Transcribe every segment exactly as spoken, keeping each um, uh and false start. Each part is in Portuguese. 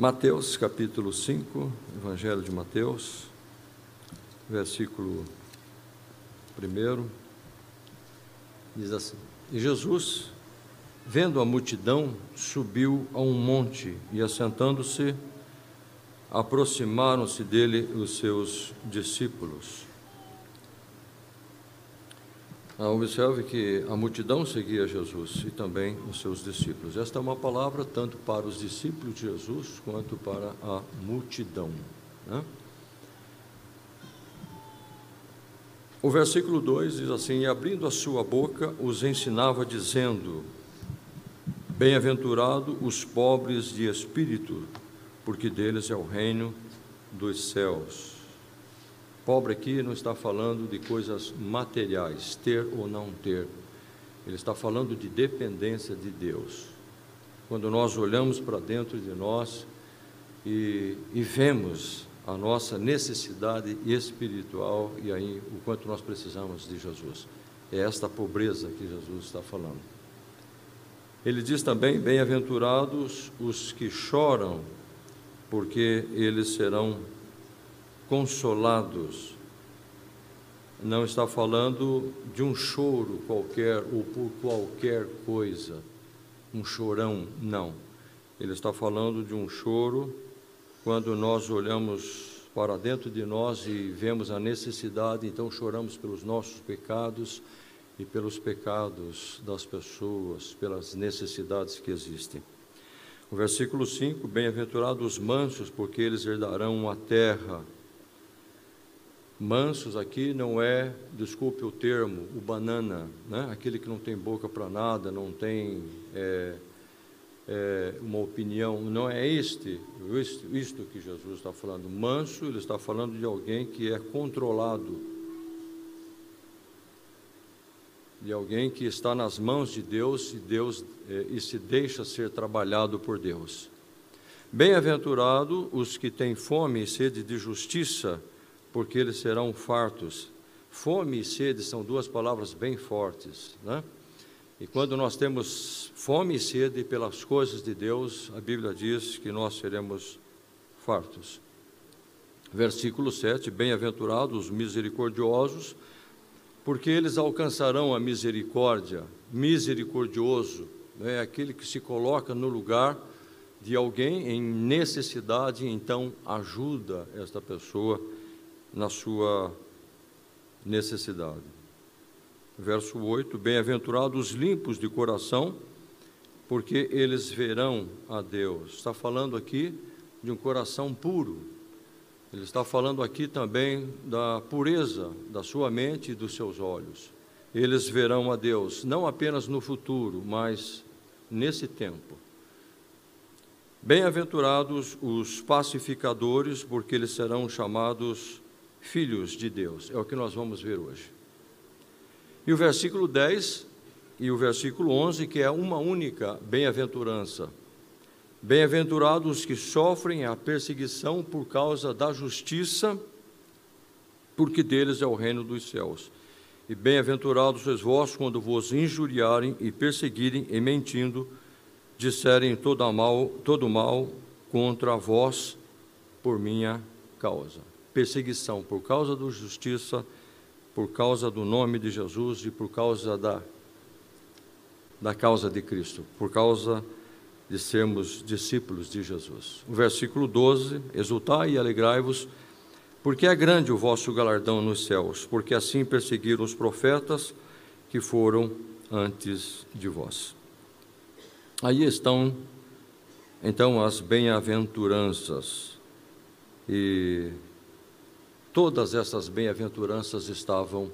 Mateus capítulo cinco, Evangelho de Mateus, versículo um, diz assim: E Jesus, vendo a multidão, subiu a um monte, e assentando-se, aproximaram-se dele os seus discípulos. Ah, observe que a multidão seguia Jesus e também os seus discípulos. Esta é uma palavra tanto para os discípulos de Jesus quanto para a multidão, né? O versículo dois diz assim: E abrindo a sua boca os ensinava, dizendo: Bem-aventurado os pobres de espírito, porque deles é o reino dos céus. Pobre aqui não está falando de coisas materiais, ter ou não ter. Ele está falando de dependência de Deus. Quando nós olhamos para dentro de nós e, e vemos a nossa necessidade espiritual e aí o quanto nós precisamos de Jesus. É esta pobreza que Jesus está falando. Ele diz também: Bem-aventurados os que choram, porque eles serão consolados. Não está falando de um choro qualquer ou por qualquer coisa, um chorão, não. Ele está falando de um choro quando nós olhamos para dentro de nós e vemos a necessidade, então choramos pelos nossos pecados e pelos pecados das pessoas, pelas necessidades que existem. O versículo cinco: Bem-aventurados os mansos, porque eles herdarão a terra. Mansos aqui não é, desculpe o termo, o banana, né? Aquele que não tem boca para nada, não tem é, é, uma opinião. Não é este, isto, isto que Jesus está falando. Manso, ele está falando de alguém que é controlado, de alguém que está nas mãos de Deus e, Deus, é, e se deixa ser trabalhado por Deus. Bem-aventurados os que têm fome e sede de justiça, porque eles serão fartos. Fome e sede são duas palavras bem fortes, né? E quando nós temos fome e sede pelas coisas de Deus, a Bíblia diz que nós seremos fartos. Versículo sete: Bem-aventurados os misericordiosos, porque eles alcançarão a misericórdia. Misericordioso, né, é aquele que se coloca no lugar de alguém em necessidade, então ajuda esta pessoa na sua necessidade. Verso oito: Bem-aventurados os limpos de coração, porque eles verão a Deus. Está falando aqui de um coração puro. Ele está falando aqui também da pureza da sua mente e dos seus olhos. Eles verão a Deus, não apenas no futuro, mas nesse tempo. Bem-aventurados os pacificadores, porque eles serão chamados filhos de Deus. É o que nós vamos ver hoje. E o versículo dez e o versículo onze, que é uma única bem-aventurança. Bem-aventurados os que sofrem a perseguição por causa da justiça, porque deles é o reino dos céus. E bem-aventurados sois vós quando vos injuriarem e perseguirem e mentindo disserem todo mal, todo mal contra vós por minha causa. Perseguição por causa da justiça, por causa do nome de Jesus e por causa da, da causa de Cristo, por causa de sermos discípulos de Jesus. O versículo doze: Exultai e alegrai-vos, porque é grande o vosso galardão nos céus, porque assim perseguiram os profetas que foram antes de vós. Aí estão, então, as bem-aventuranças. E todas essas bem-aventuranças estavam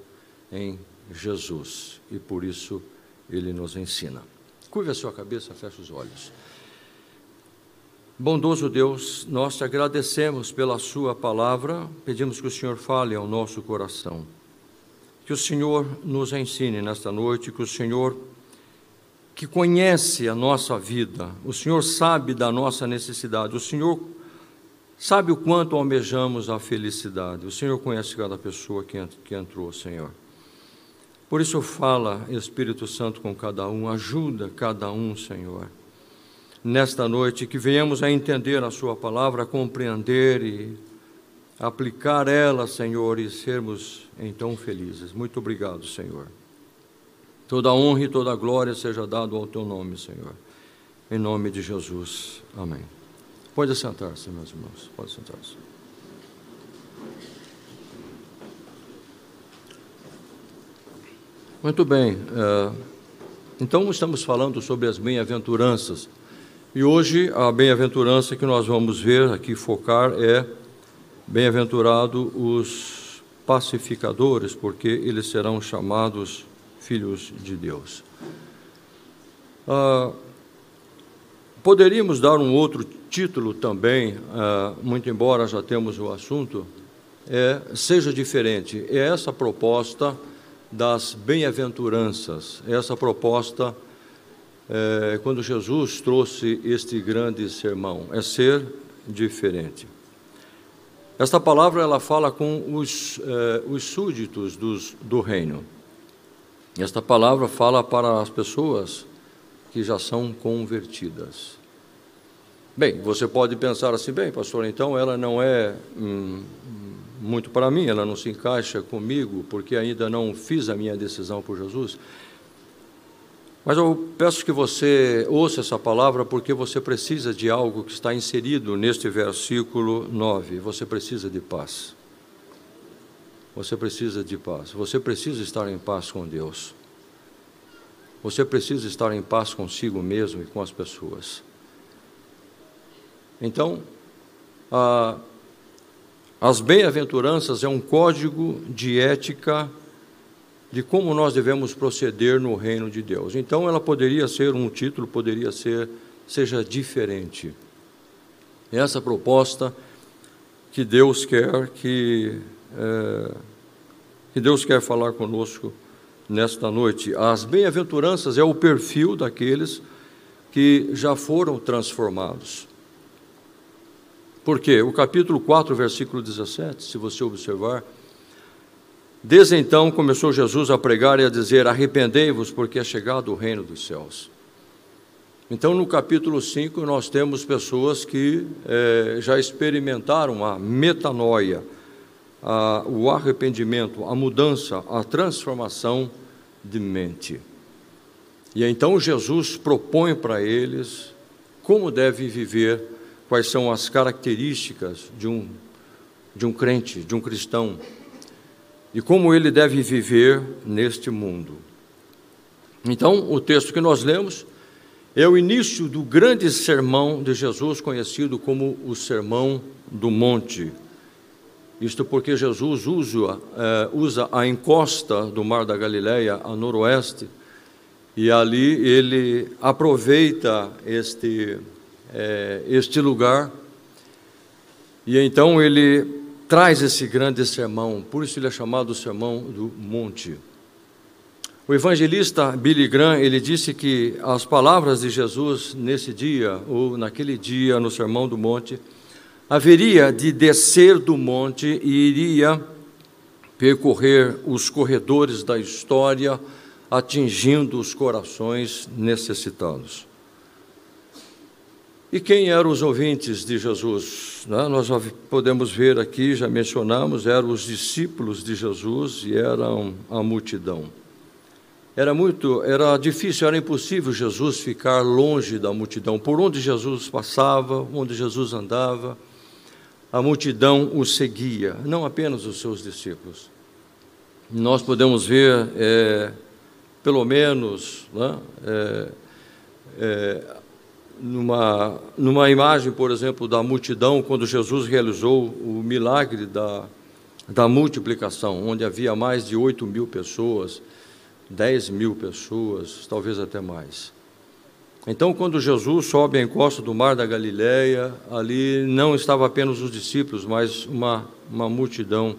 em Jesus, e por isso ele nos ensina. Curve a sua cabeça, feche os olhos. Bondoso Deus, nós te agradecemos pela sua palavra, pedimos que o Senhor fale ao nosso coração, que o Senhor nos ensine nesta noite, que o Senhor, que conhece a nossa vida, o Senhor sabe da nossa necessidade, o Senhor sabe o quanto almejamos a felicidade, o Senhor conhece cada pessoa que entrou, Senhor. Por isso fala, Espírito Santo, com cada um, ajuda cada um, Senhor. nesta noite, que venhamos a entender a sua palavra, a compreender e aplicar ela, Senhor, e sermos então felizes. Muito obrigado, Senhor. Toda a honra e toda a glória seja dado ao teu nome, Senhor. Em nome de Jesus. Amém. Pode sentar-se, meus irmãos. Pode sentar-se. Muito bem. Então, estamos falando sobre as bem-aventuranças. E hoje, a bem-aventurança que nós vamos ver aqui, focar, é bem-aventurado os pacificadores, porque eles serão chamados filhos de Deus. Ah, poderíamos dar um outro título também, ah, muito embora já temos o assunto, é, seja diferente. É essa proposta das bem-aventuranças, é essa proposta é, quando Jesus trouxe este grande sermão, é ser diferente. Esta palavra ela fala com os, eh, os súditos dos, do reino. Esta palavra fala para as pessoas que já são convertidas. Bem, você pode pensar assim, bem, pastor, então ela não é hum, muito para mim, ela não se encaixa comigo, porque ainda não fiz a minha decisão por Jesus. Mas eu peço que você ouça essa palavra, porque você precisa de algo que está inserido neste versículo nove. Você precisa de paz. Você precisa de paz. Você precisa estar em paz com Deus. Você precisa estar em paz consigo mesmo e com as pessoas. Então, a, as bem-aventuranças é um código de ética de como nós devemos proceder no reino de Deus. Então, ela poderia ser, um título poderia ser, seja diferente. Essa proposta que Deus quer, que, é, que Deus quer falar conosco nesta noite. As bem-aventuranças é o perfil daqueles que já foram transformados. Por quê? O capítulo quatro, versículo dezessete, se você observar, desde então começou Jesus a pregar e a dizer, arrependei-vos, porque é chegado o reino dos céus. Então, no capítulo cinco, nós temos pessoas que eh, já experimentaram a metanoia, a, o arrependimento, a mudança, a transformação de mente. E então Jesus propõe para eles como deve viver, quais são as características de um, de um crente, de um cristão, e como ele deve viver neste mundo. Então, o texto que nós lemos é o início do grande sermão de Jesus, conhecido como o Sermão do Monte. Isto porque Jesus usa, eh, usa a encosta do Mar da Galileia, a noroeste, e ali ele aproveita este, eh, este lugar, e então ele traz esse grande sermão, por isso ele é chamado o Sermão do Monte. O evangelista Billy Graham, ele disse que as palavras de Jesus nesse dia, ou naquele dia, no Sermão do Monte, haveria de descer do monte e iria percorrer os corredores da história, atingindo os corações necessitados. E quem eram os ouvintes de Jesus? Né? Nós já podemos ver aqui, já mencionamos, eram os discípulos de Jesus e eram a multidão. Era muito, era difícil, era impossível Jesus ficar longe da multidão. Por onde Jesus passava, onde Jesus andava, a multidão o seguia, não apenas os seus discípulos. Nós podemos ver, é, pelo menos, né, é, é, Numa, numa imagem, por exemplo, da multidão, quando Jesus realizou o milagre da, da multiplicação, onde havia mais de oito mil pessoas, dez mil pessoas, talvez até mais. Então, quando Jesus sobe a encosta do Mar da Galileia, ali não estavam apenas os discípulos, mas uma, uma multidão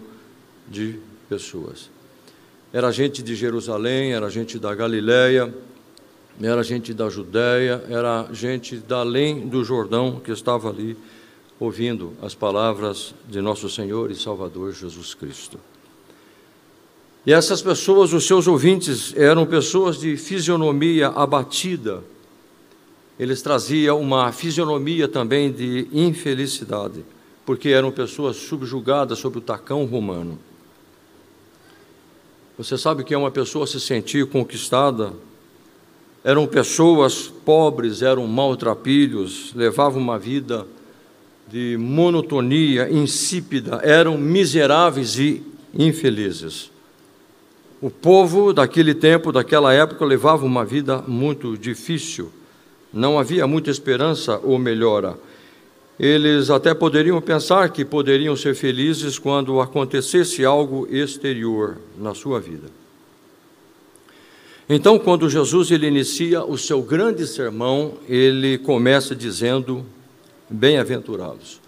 de pessoas. Era gente de Jerusalém, era gente da Galileia, era gente da Judéia, era gente da além do Jordão que estava ali ouvindo as palavras de nosso Senhor e Salvador Jesus Cristo. E essas pessoas, os seus ouvintes, eram pessoas de fisionomia abatida, eles traziam uma fisionomia também de infelicidade, porque eram pessoas subjugadas sob o tacão romano. Você sabe que é uma pessoa se sentir conquistada? Eram pessoas pobres, eram maltrapilhos, levavam uma vida de monotonia insípida, eram miseráveis e infelizes. O povo daquele tempo, daquela época, levava uma vida muito difícil. Não havia muita esperança ou melhora. Eles até poderiam pensar que poderiam ser felizes quando acontecesse algo exterior na sua vida. Então, quando Jesus ele inicia o seu grande sermão, ele começa dizendo, bem-aventurados.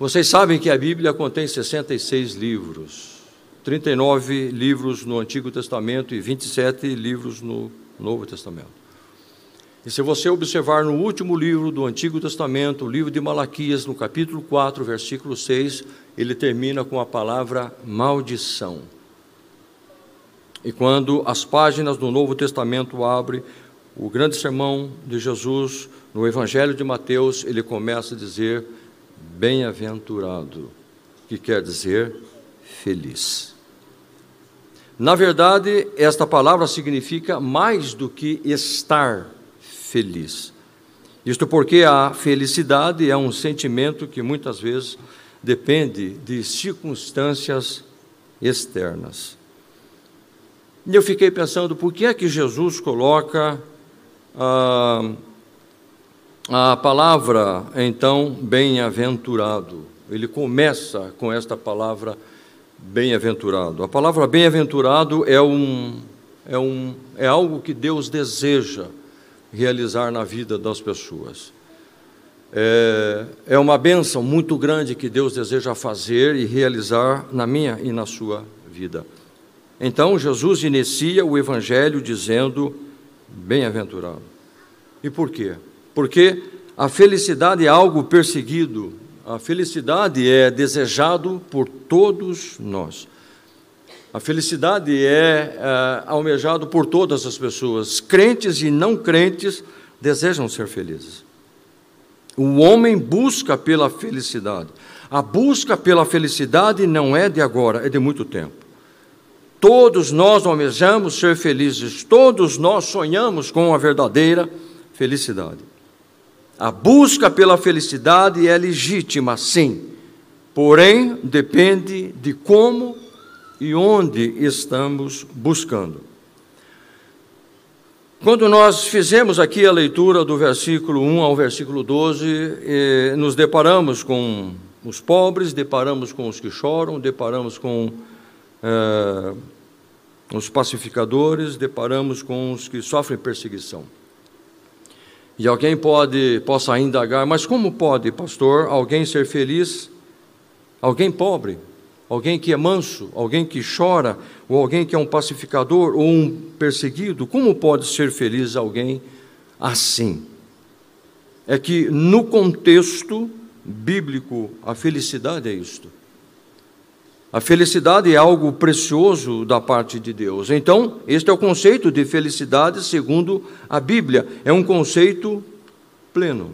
Vocês sabem que a Bíblia contém sessenta e seis livros, trinta e nove livros no Antigo Testamento e vinte e sete livros no Novo Testamento. E se você observar no último livro do Antigo Testamento, o livro de Malaquias, no capítulo quatro, versículo seis, ele termina com a palavra maldição. E quando as páginas do Novo Testamento abrem, o grande sermão de Jesus, no Evangelho de Mateus, ele começa a dizer, bem-aventurado, que quer dizer feliz. Na verdade, esta palavra significa mais do que estar feliz. Isto porque a felicidade é um sentimento que muitas vezes depende de circunstâncias externas. E eu fiquei pensando, por que é que Jesus coloca a, a palavra, então, bem-aventurado? Ele começa com esta palavra, bem-aventurado. A palavra bem-aventurado é, um, é, um, é algo que Deus deseja realizar na vida das pessoas. É, é uma bênção muito grande que Deus deseja fazer e realizar na minha e na sua vida. Então, Jesus inicia o Evangelho dizendo, bem-aventurado. E por quê? Porque a felicidade é algo perseguido, a felicidade é desejado por todos nós. A felicidade é, é almejado por todas as pessoas, crentes e não crentes desejam ser felizes. O homem busca pela felicidade. A busca pela felicidade não é de agora, é de muito tempo. Todos nós almejamos ser felizes, todos nós sonhamos com a verdadeira felicidade. A busca pela felicidade é legítima, sim, porém depende de como e onde estamos buscando. Quando nós fizemos aqui a leitura do versículo um ao versículo doze, eh, nos deparamos com os pobres, deparamos com os que choram, deparamos com eh, os pacificadores, deparamos com os que sofrem perseguição. E alguém pode, possa indagar, mas como pode, pastor, alguém ser feliz? Alguém pobre, alguém que é manso, alguém que chora, ou alguém que é um pacificador, ou um perseguido, como pode ser feliz alguém assim? É que no contexto bíblico, a felicidade é isto. A felicidade é algo precioso da parte de Deus. Então, este é o conceito de felicidade segundo a Bíblia. É um conceito pleno.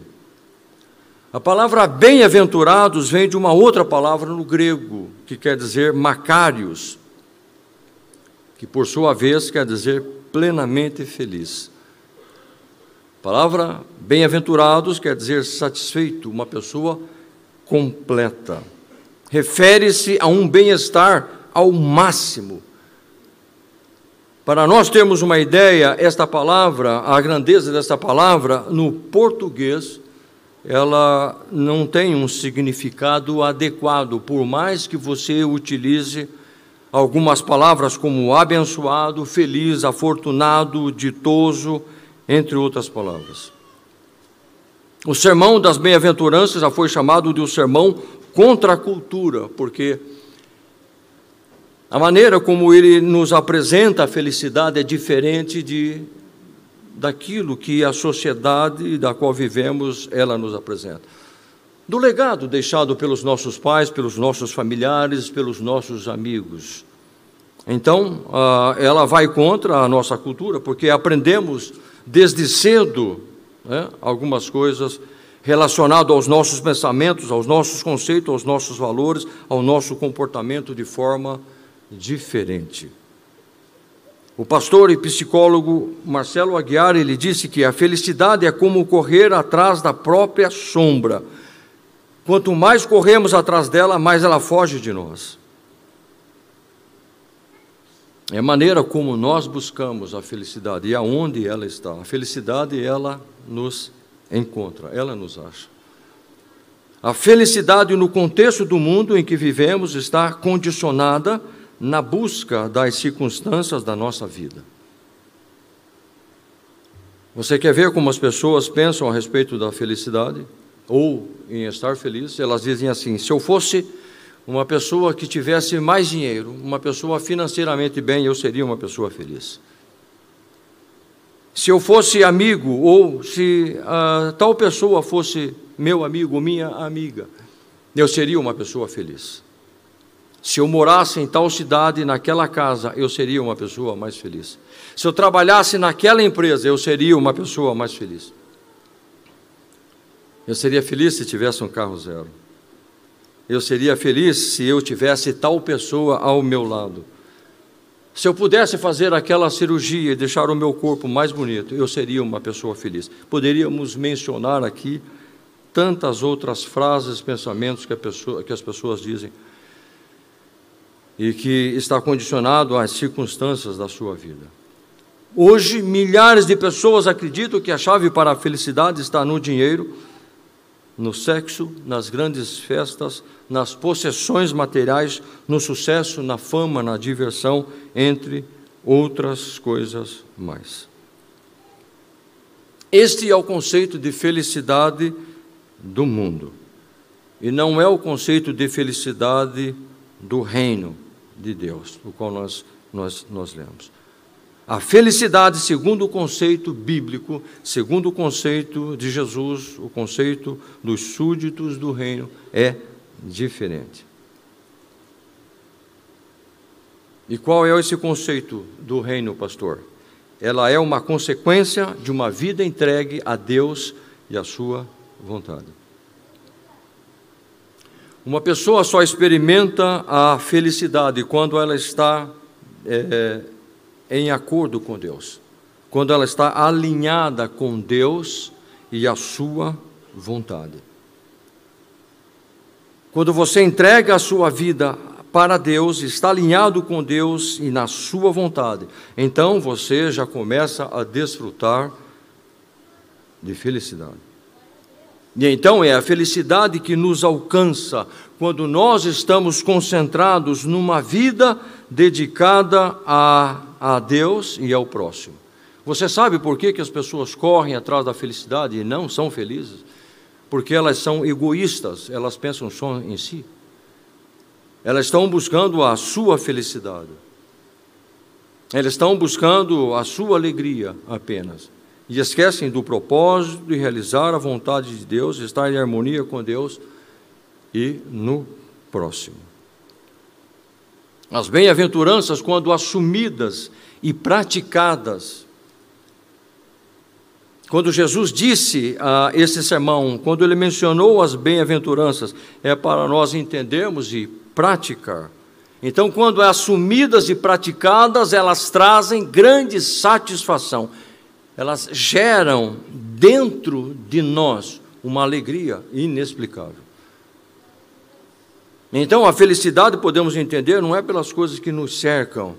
A palavra bem-aventurados vem de uma outra palavra no grego, que quer dizer makarios, que por sua vez quer dizer plenamente feliz. A palavra bem-aventurados quer dizer satisfeito, uma pessoa completa. Refere-se a um bem-estar ao máximo. Para nós termos uma ideia, esta palavra, a grandeza desta palavra, no português, ela não tem um significado adequado, por mais que você utilize algumas palavras como abençoado, feliz, afortunado, ditoso, entre outras palavras. O sermão das bem-aventuranças já foi chamado de o sermão contra a cultura, porque a maneira como ele nos apresenta a felicidade é diferente de, daquilo que a sociedade da qual vivemos, ela nos apresenta. Do legado deixado pelos nossos pais, pelos nossos familiares, pelos nossos amigos. Então, ela vai contra a nossa cultura, porque aprendemos desde cedo né, algumas coisas relacionadas aos nossos pensamentos, aos nossos conceitos, aos nossos valores, ao nosso comportamento de forma diferente. O pastor e psicólogo Marcelo Aguiar, ele disse que a felicidade é como correr atrás da própria sombra. Quanto mais corremos atrás dela, mais ela foge de nós. É a maneira como nós buscamos a felicidade e aonde ela está. A felicidade, ela nos encontra, ela nos acha. A felicidade no contexto do mundo em que vivemos está condicionada na busca das circunstâncias da nossa vida. Você quer ver como as pessoas pensam a respeito da felicidade? Ou em estar feliz? Elas dizem assim: se eu fosse uma pessoa que tivesse mais dinheiro, uma pessoa financeiramente bem, eu seria uma pessoa feliz. Se eu fosse amigo, ou se uh, tal pessoa fosse meu amigo, minha amiga, eu seria uma pessoa feliz. Se eu morasse em tal cidade, naquela casa, eu seria uma pessoa mais feliz. Se eu trabalhasse naquela empresa, eu seria uma pessoa mais feliz. Eu seria feliz se tivesse um carro zero. Eu seria feliz se eu tivesse tal pessoa ao meu lado. Se eu pudesse fazer aquela cirurgia e deixar o meu corpo mais bonito, eu seria uma pessoa feliz. Poderíamos mencionar aqui tantas outras frases, pensamentos que, a pessoa, que as pessoas dizem e que está condicionado às circunstâncias da sua vida. Hoje, milhares de pessoas acreditam que a chave para a felicidade está no dinheiro, no sexo, nas grandes festas, nas possessões materiais, no sucesso, na fama, na diversão, entre outras coisas mais. Este é o conceito de felicidade do mundo, e não é o conceito de felicidade do reino de Deus, o qual nós, nós, nós lemos. A felicidade, segundo o conceito bíblico, segundo o conceito de Jesus, o conceito dos súditos do reino, é diferente. E qual é esse conceito do reino, pastor? Ela é uma consequência de uma vida entregue a Deus e à sua vontade. Uma pessoa só experimenta a felicidade quando ela está é, em acordo com Deus, quando ela está alinhada com Deus e a sua vontade. Quando você entrega a sua vida para Deus, está alinhado com Deus e na sua vontade, então você já começa a desfrutar de felicidade. E então é a felicidade que nos alcança quando nós estamos concentrados numa vida dedicada a a Deus e ao próximo. Você sabe por que, que as pessoas correm atrás da felicidade e não são felizes? Porque elas são egoístas, elas pensam só em si. Elas estão buscando a sua felicidade. Elas estão buscando a sua alegria apenas. E esquecem do propósito de realizar a vontade de Deus, estar em harmonia com Deus e no próximo. As bem-aventuranças, quando assumidas e praticadas. Quando Jesus disse a esse sermão, quando ele mencionou as bem-aventuranças, é para nós entendermos e praticar. Então, quando assumidas e praticadas, elas trazem grande satisfação. Elas geram dentro de nós uma alegria inexplicável. Então, a felicidade, podemos entender, não é pelas coisas que nos cercam,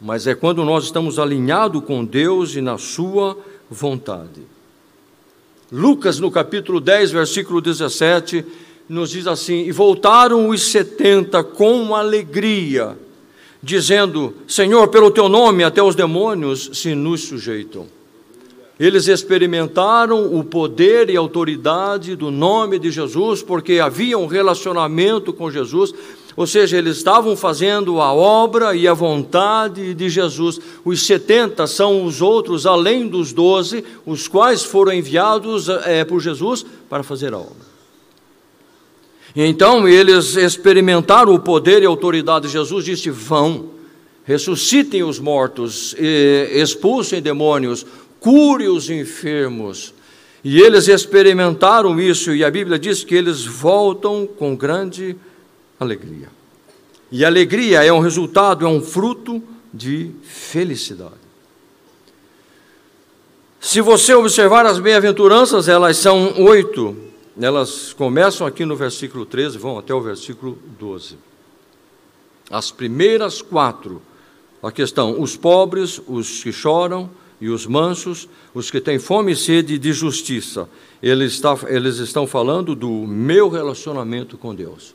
mas é quando nós estamos alinhados com Deus e na sua vontade. Lucas, no capítulo dez, versículo dezessete, nos diz assim: e voltaram os setenta com alegria, dizendo: Senhor, pelo teu nome até os demônios se nos sujeitam. Eles experimentaram o poder e autoridade do nome de Jesus, porque havia um relacionamento com Jesus, ou seja, eles estavam fazendo a obra e a vontade de Jesus. Os setenta são os outros, além dos doze, os quais foram enviados é, por Jesus para fazer a obra. E então, eles experimentaram o poder e a autoridade de Jesus, disse: vão, ressuscitem os mortos, expulsem demônios, cure os enfermos, E eles experimentaram isso, e a Bíblia diz que eles voltam com grande alegria. E alegria é um resultado, é um fruto de felicidade. Se você observar as bem-aventuranças, elas são oito. Elas começam aqui no versículo treze, vão até o versículo doze. As primeiras quatro, a questão, os pobres, os que choram, e os mansos, os que têm fome e sede de justiça. Eles, está, eles estão falando do meu relacionamento com Deus.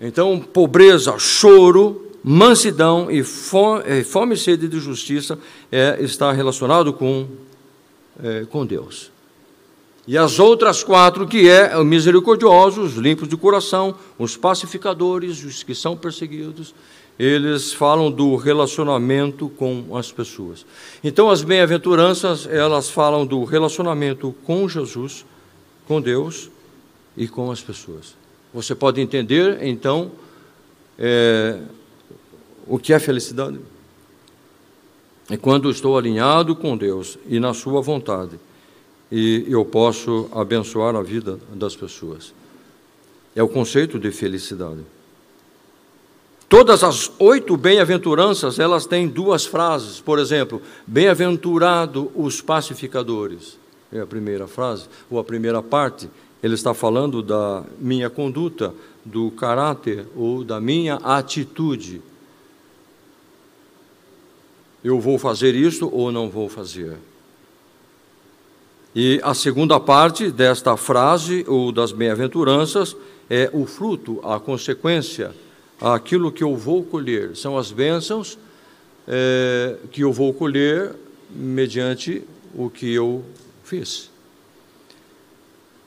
Então, pobreza, choro, mansidão e fome, fome e sede de justiça é, está relacionado com, é, com Deus. E as outras quatro, que é os misericordiosos, os limpos de coração, os pacificadores, os que são perseguidos, eles falam do relacionamento com as pessoas. Então, as bem-aventuranças, elas falam do relacionamento com Jesus, com Deus e com as pessoas. Você pode entender, então, é, o que é felicidade? É quando estou alinhado com Deus e na sua vontade, e eu posso abençoar a vida das pessoas. É o conceito de felicidade. Todas as oito bem-aventuranças, elas têm duas frases. Por exemplo, bem-aventurado os pacificadores. É a primeira frase, ou a primeira parte. Ele está falando da minha conduta, do caráter ou da minha atitude. Eu vou fazer isso ou não vou fazer. E a segunda parte desta frase, ou das bem-aventuranças, é o fruto, a consequência, aquilo que eu vou colher, são as bênçãos é, que eu vou colher mediante o que eu fiz.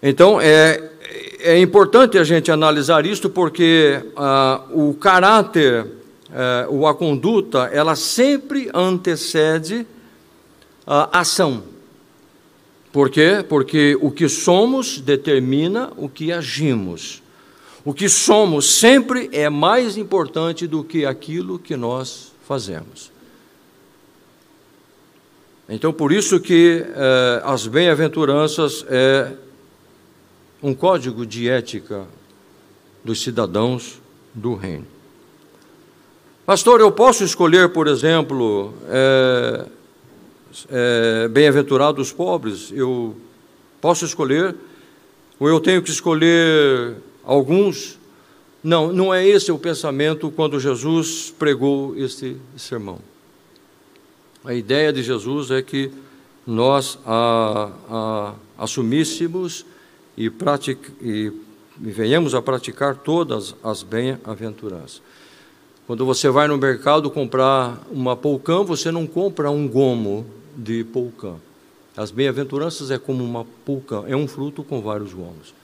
Então, é, é importante a gente analisar isto, porque ah, o caráter, ah, ou a conduta, ela sempre antecede a ação. Por quê? Porque o que somos determina o que agimos. O que somos sempre é mais importante do que aquilo que nós fazemos. Então, por isso que eh, as bem-aventuranças é um código de ética dos cidadãos do reino. Pastor, eu posso escolher, por exemplo, eh, eh, bem-aventurados pobres? Eu posso escolher? Ou eu tenho que escolher... Alguns, não, não é esse o pensamento quando Jesus pregou este sermão. A ideia de Jesus é que nós a, a, assumíssemos e, pratic, e, e venhamos a praticar todas as bem-aventuranças. Quando você vai no mercado comprar uma polcã, você não compra um gomo de polcã. As bem-aventuranças é como uma polcã, é um fruto com vários gomos.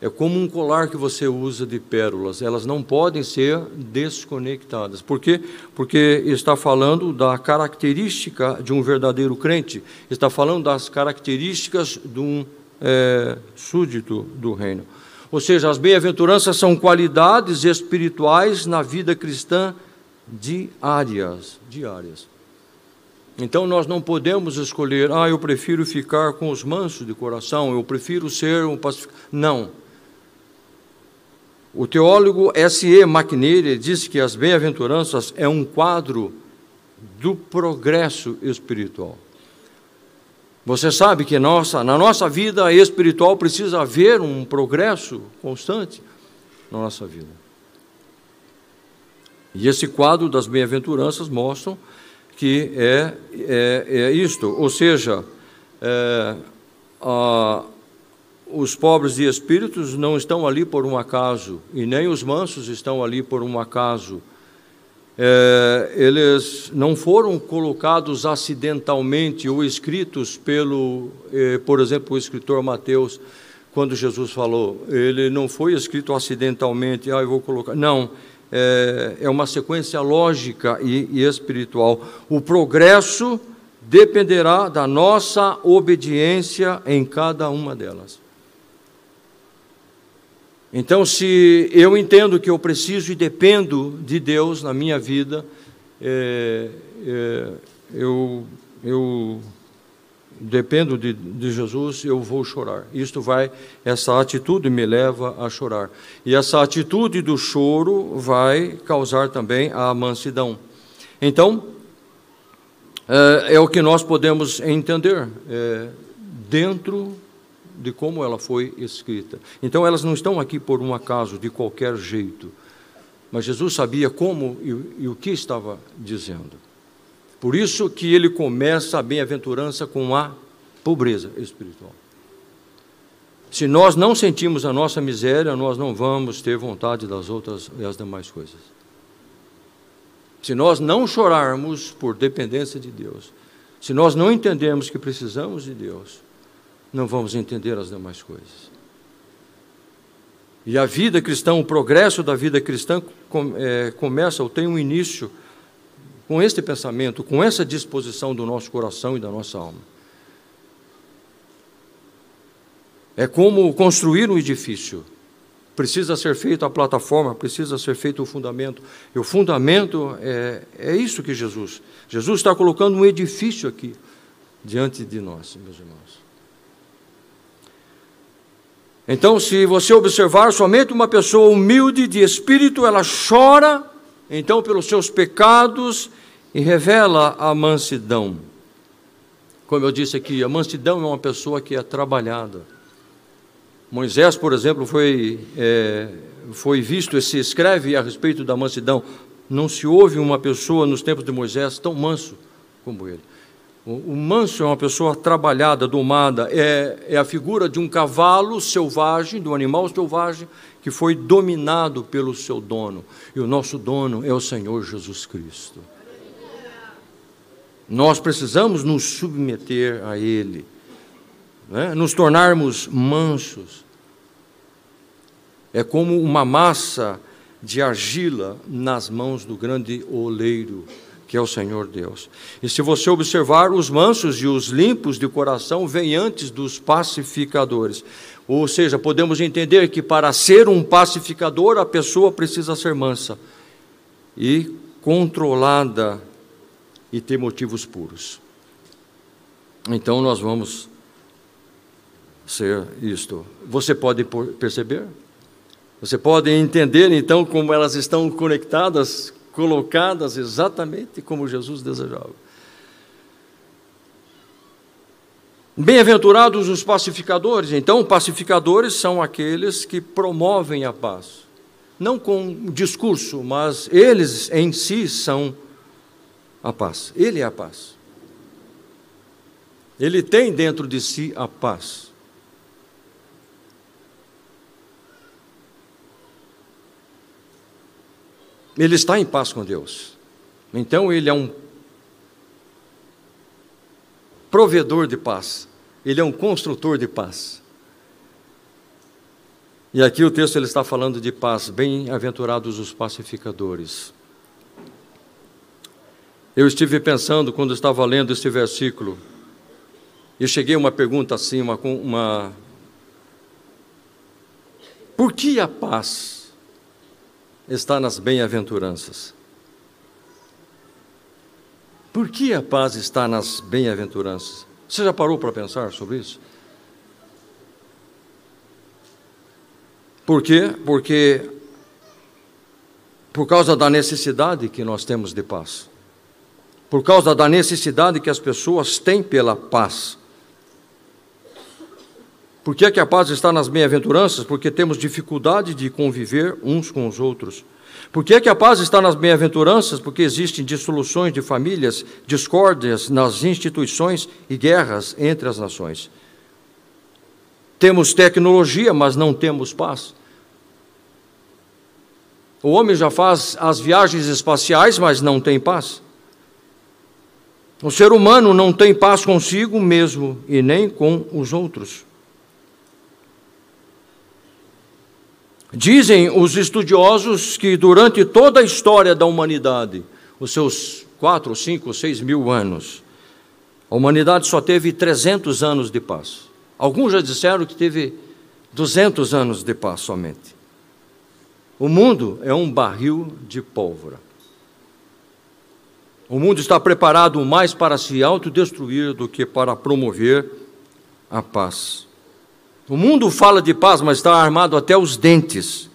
É como um colar que você usa de pérolas, elas não podem ser desconectadas. Por quê? Porque está falando da característica de um verdadeiro crente, está falando das características de um é, súdito do reino. Ou seja, as bem-aventuranças são qualidades espirituais na vida cristã diárias, diárias. Então, nós não podemos escolher, ah, eu prefiro ficar com os mansos de coração, eu prefiro ser um pacificador. Não. O teólogo S E McNeil diz que as bem-aventuranças é um quadro do progresso espiritual. Você sabe que nossa, na nossa vida espiritual precisa haver um progresso constante na nossa vida. E esse quadro das bem-aventuranças mostra que é, é, é isto, ou seja, é, a... Os pobres de espíritos não estão ali por um acaso, e nem os mansos estão ali por um acaso. É, eles não foram colocados acidentalmente ou escritos pelo, eh, por exemplo, o escritor Mateus, quando Jesus falou, ele não foi escrito acidentalmente, ah, eu vou colocar. Não, é, é uma sequência lógica e, e espiritual. O progresso dependerá da nossa obediência em cada uma delas. Então, se eu entendo que eu preciso e dependo de Deus na minha vida, é, é, eu, eu, dependo de, de Jesus, eu vou chorar. Isto vai, essa atitude me leva a chorar. E essa atitude do choro vai causar também a mansidão. Então, é, é o que nós podemos entender é, dentro de como ela foi escrita. Então, elas não estão aqui por um acaso, de qualquer jeito. Mas Jesus sabia como e, e o que estava dizendo. Por isso que ele começa a bem-aventurança com a pobreza espiritual. Se nós não sentimos a nossa miséria, nós não vamos ter vontade das outras e as demais coisas. Se nós não chorarmos por dependência de Deus, se nós não entendermos que precisamos de Deus, não vamos entender as demais coisas. E a vida cristã, o progresso da vida cristã começa ou tem um início com este pensamento, com essa disposição do nosso coração e da nossa alma. É como construir um edifício. Precisa ser feita a plataforma, precisa ser feito o fundamento. E o fundamento é, é isso que Jesus... Jesus está colocando um edifício aqui, diante de nós, meus irmãos. Então, se você observar, somente uma pessoa humilde de espírito, ela chora... então, pelos seus pecados, e revela a mansidão. Como eu disse aqui, a mansidão é uma pessoa que é trabalhada. Moisés, por exemplo, foi, é, foi visto, se escreve a respeito da mansidão. Não se houve uma pessoa nos tempos de Moisés tão manso como ele. O, o manso é uma pessoa trabalhada, domada. É, é a figura de um cavalo selvagem, de um animal selvagem, que foi dominado pelo seu dono. E o nosso dono é o Senhor Jesus Cristo. Nós precisamos nos submeter a Ele, né? Nos tornarmos mansos. É como uma massa de argila nas mãos do grande oleiro, que é o Senhor Deus. E se você observar, os mansos e os limpos de coração vêm antes dos pacificadores. Ou seja, podemos entender que para ser um pacificador, a pessoa precisa ser mansa e controlada e ter motivos puros. Então, nós vamos ser isto. Você pode perceber? Você pode entender, então, como elas estão conectadas, colocadas exatamente como Jesus desejava. Bem-aventurados os pacificadores. Então, pacificadores são aqueles que promovem a paz. Não com discurso, mas eles em si são a paz. Ele é a paz. Ele tem dentro de si a paz. Ele está em paz com Deus. Então, ele é um provedor de paz, ele é um construtor de paz. E aqui o texto ele está falando de paz. Bem-aventurados os pacificadores. Eu estive pensando quando estava lendo este versículo, e cheguei a uma pergunta assim, uma, uma... por que a paz está nas bem-aventuranças? Por que a paz está nas bem-aventuranças? Você já parou para pensar sobre isso? Por quê? Porque por causa da necessidade que nós temos de paz. Por causa da necessidade que as pessoas têm pela paz. Por que é que a paz está nas bem-aventuranças? Porque temos dificuldade de conviver uns com os outros. Por que é que a paz está nas bem-aventuranças? Porque existem dissoluções de famílias, discórdias nas instituições e guerras entre as nações. Temos tecnologia, mas não temos paz. O homem já faz as viagens espaciais, mas não tem paz. O ser humano não tem paz consigo mesmo e nem com os outros. Dizem os estudiosos que durante toda a história da humanidade, os seus quatro, cinco, seis mil anos, a humanidade só teve trezentos anos de paz. Alguns já disseram que teve duzentos anos de paz somente. O mundo é um barril de pólvora. O mundo está preparado mais para se autodestruir do que para promover a paz. O mundo fala de paz, mas está armado até os dentes.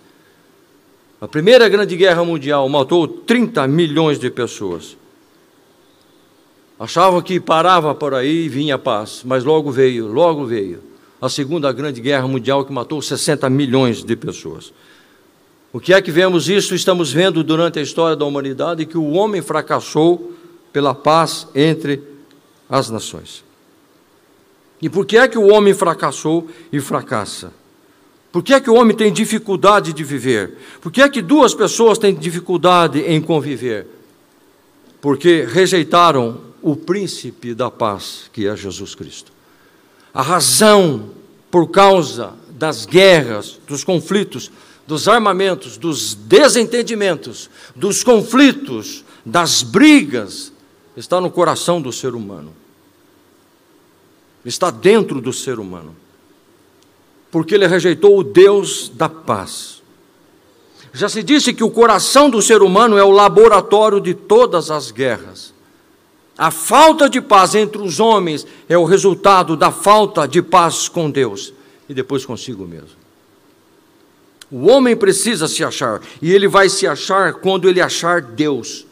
A Primeira Grande Guerra Mundial matou trinta milhões de pessoas. Achavam que parava por aí e vinha a paz, mas logo veio, logo veio. A Segunda Grande Guerra Mundial, que matou sessenta milhões de pessoas. O que é que vemos isso? Estamos vendo durante a história da humanidade que o homem fracassou pela paz entre as nações. E por que é que o homem fracassou e fracassa? Por que é que o homem tem dificuldade de viver? Por que é que duas pessoas têm dificuldade em conviver? Porque rejeitaram o príncipe da paz, que é Jesus Cristo. A razão por causa das guerras, dos conflitos, dos armamentos, dos desentendimentos, dos conflitos, das brigas, está no coração do ser humano. Está dentro do ser humano. Porque ele rejeitou o Deus da paz. Já se disse que o coração do ser humano é o laboratório de todas as guerras. A falta de paz entre os homens é o resultado da falta de paz com Deus e depois consigo mesmo. O homem precisa se achar, e ele vai se achar quando ele achar Deus,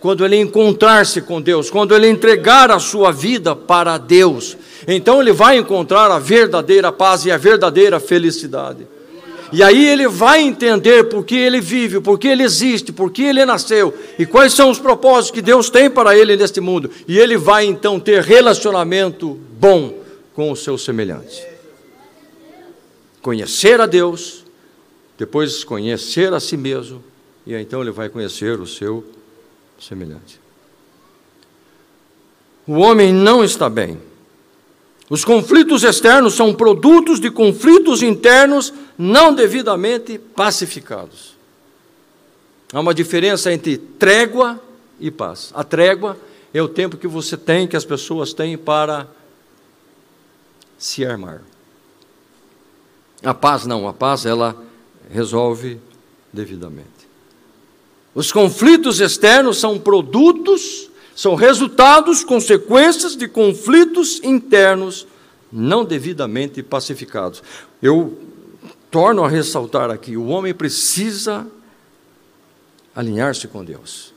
quando ele encontrar-se com Deus, quando ele entregar a sua vida para Deus. Então ele vai encontrar a verdadeira paz e a verdadeira felicidade. E aí ele vai entender por que ele vive, por que ele existe, por que ele nasceu, e quais são os propósitos que Deus tem para ele neste mundo. E ele vai então ter relacionamento bom com o seu semelhante. Conhecer a Deus, depois conhecer a si mesmo, e então ele vai conhecer o seu semelhante. O homem não está bem. Os conflitos externos são produtos de conflitos internos não devidamente pacificados. Há uma diferença entre trégua e paz. A trégua é o tempo que você tem, que as pessoas têm para se armar. A paz não, a paz ela resolve devidamente. Os conflitos externos são produtos, são resultados, consequências de conflitos internos não devidamente pacificados. Eu torno a ressaltar aqui, o homem precisa alinhar-se com Deus.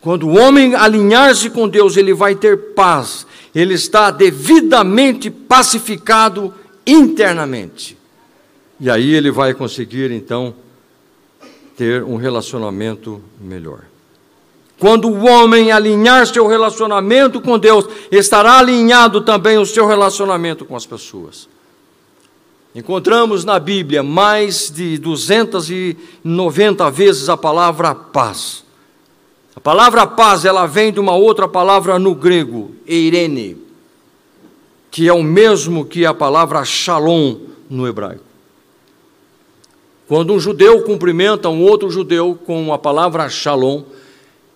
Quando o homem alinhar-se com Deus, ele vai ter paz. Ele está devidamente pacificado internamente. E aí ele vai conseguir, então, ter um relacionamento melhor. Quando o homem alinhar seu relacionamento com Deus, estará alinhado também o seu relacionamento com as pessoas. Encontramos na Bíblia mais de duzentas e noventa vezes a palavra paz. A palavra paz, ela vem de uma outra palavra no grego, eirene, que é o mesmo que a palavra shalom no hebraico. Quando um judeu cumprimenta um outro judeu com a palavra shalom,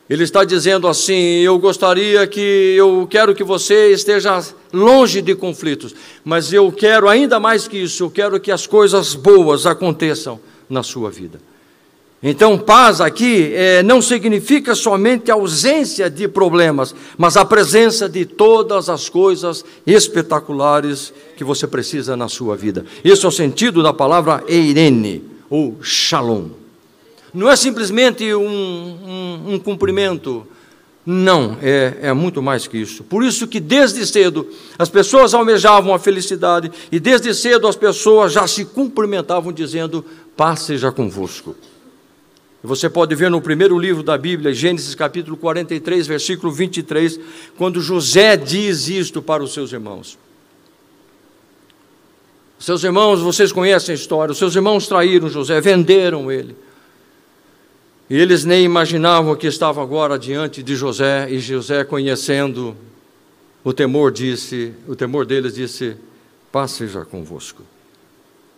ele está dizendo assim: eu gostaria que, eu quero que você esteja longe de conflitos, mas eu quero ainda mais que isso, eu quero que as coisas boas aconteçam na sua vida. Então paz aqui é, não significa somente a ausência de problemas, mas a presença de todas as coisas espetaculares que você precisa na sua vida. Esse é o sentido da palavra eirene, ou shalom. Não é simplesmente um, um, um cumprimento, não, é, é muito mais que isso. Por isso que desde cedo as pessoas almejavam a felicidade, e desde cedo as pessoas já se cumprimentavam dizendo: paz seja convosco. Você pode ver no primeiro livro da Bíblia, Gênesis capítulo quarenta e três, versículo vinte e três, quando José diz isto para os seus irmãos. Seus irmãos, vocês conhecem a história, os seus irmãos traíram José, venderam ele. E eles nem imaginavam que estavam agora diante de José, e José, conhecendo o temor, disse, o temor deles disse: paz seja convosco.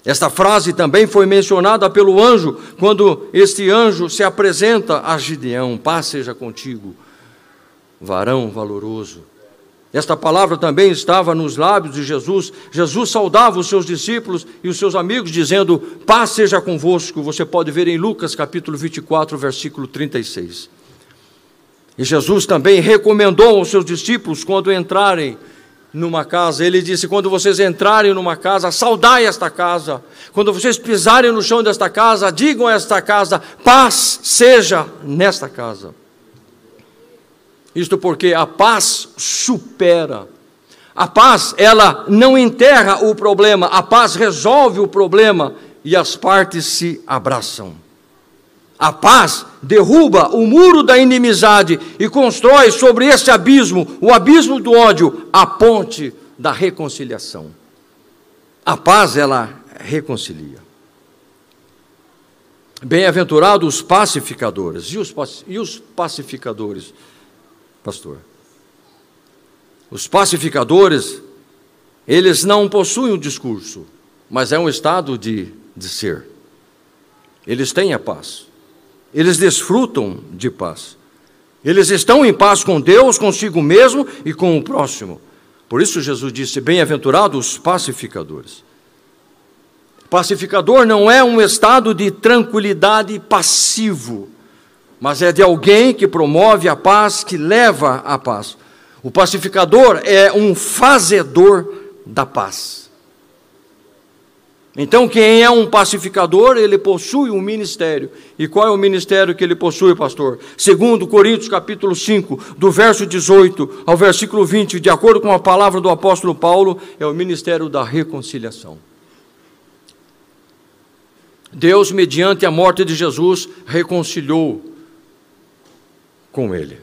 Esta frase também foi mencionada pelo anjo, quando este anjo se apresenta a Gideão: paz seja contigo, varão valoroso. Esta palavra também estava nos lábios de Jesus. Jesus saudava os seus discípulos e os seus amigos, dizendo: paz seja convosco. Você pode ver em Lucas, capítulo vinte e quatro, versículo trinta e seis. E Jesus também recomendou aos seus discípulos, quando entrarem numa casa, ele disse, quando vocês entrarem numa casa, saudai esta casa. Quando vocês pisarem no chão desta casa, digam a esta casa, paz seja nesta casa. Isto porque a paz supera. A paz, ela não enterra o problema, a paz resolve o problema e as partes se abraçam. A paz derruba o muro da inimizade e constrói sobre esse abismo, o abismo do ódio, a ponte da reconciliação. A paz, ela reconcilia. Bem-aventurados os pacificadores. E os, e os pacificadores, pastor? Os pacificadores, eles não possuem um discurso, mas é um estado de, de ser. Eles têm a paz. Eles desfrutam de paz. Eles estão em paz com Deus, consigo mesmo e com o próximo. Por isso Jesus disse, bem-aventurados os pacificadores. Pacificador não é um estado de tranquilidade passivo, mas é de alguém que promove a paz, que leva a paz. O pacificador é um fazedor da paz. Então, quem é um pacificador, ele possui um ministério. E qual é o ministério que ele possui, pastor? Segundo Coríntios, capítulo cinco, do verso dezoito ao versículo vinte, de acordo com a palavra do apóstolo Paulo, é o ministério da reconciliação. Deus, mediante a morte de Jesus, reconciliou com ele.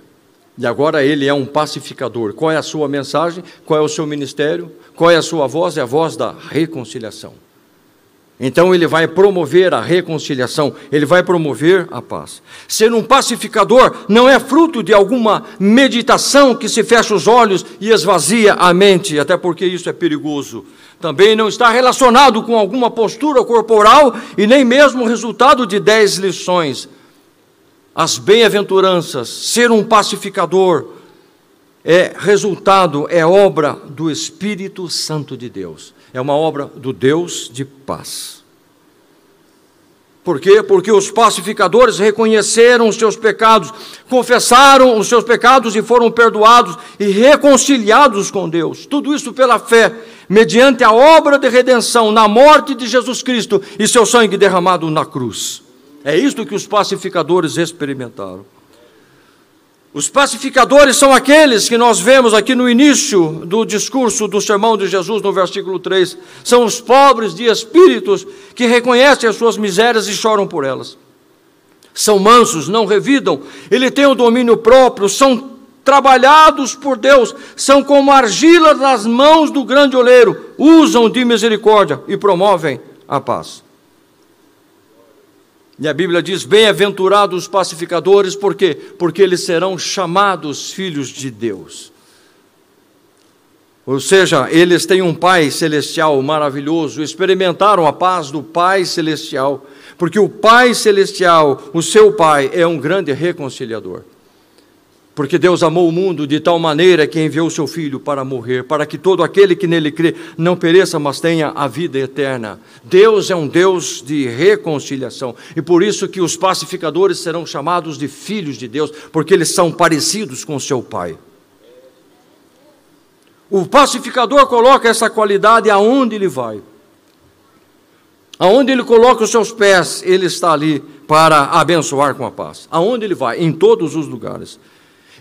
E agora ele é um pacificador. Qual é a sua mensagem? Qual é o seu ministério? Qual é a sua voz? É a voz da reconciliação. Então ele vai promover a reconciliação, ele vai promover a paz. Ser um pacificador não é fruto de alguma meditação que se fecha os olhos e esvazia a mente, até porque isso é perigoso. Também não está relacionado com alguma postura corporal e nem mesmo o resultado de dez lições. As bem-aventuranças, ser um pacificador, é resultado, é obra do Espírito Santo de Deus. É uma obra do Deus de paz. Por quê? Porque os pacificadores reconheceram os seus pecados, confessaram os seus pecados e foram perdoados e reconciliados com Deus. Tudo isso pela fé, mediante a obra de redenção na morte de Jesus Cristo e seu sangue derramado na cruz. É isto que os pacificadores experimentaram. Os pacificadores são aqueles que nós vemos aqui no início do discurso do sermão de Jesus, no versículo três. São os pobres de espíritos que reconhecem as suas misérias e choram por elas. São mansos, não revidam, eles têm o domínio próprio, são trabalhados por Deus, são como argila nas mãos do grande oleiro, usam de misericórdia e promovem a paz. E a Bíblia diz, bem-aventurados os pacificadores, por quê? Porque eles serão chamados filhos de Deus. Ou seja, eles têm um Pai Celestial maravilhoso, experimentaram a paz do Pai Celestial, porque o Pai Celestial, o seu Pai, é um grande reconciliador. Porque Deus amou o mundo de tal maneira que enviou o seu Filho para morrer, para que todo aquele que nele crê não pereça, mas tenha a vida eterna. Deus é um Deus de reconciliação. E por isso que os pacificadores serão chamados de filhos de Deus, porque eles são parecidos com seu Pai. O pacificador coloca essa qualidade aonde ele vai. Aonde ele coloca os seus pés, ele está ali para abençoar com a paz. Aonde ele vai? Em todos os lugares.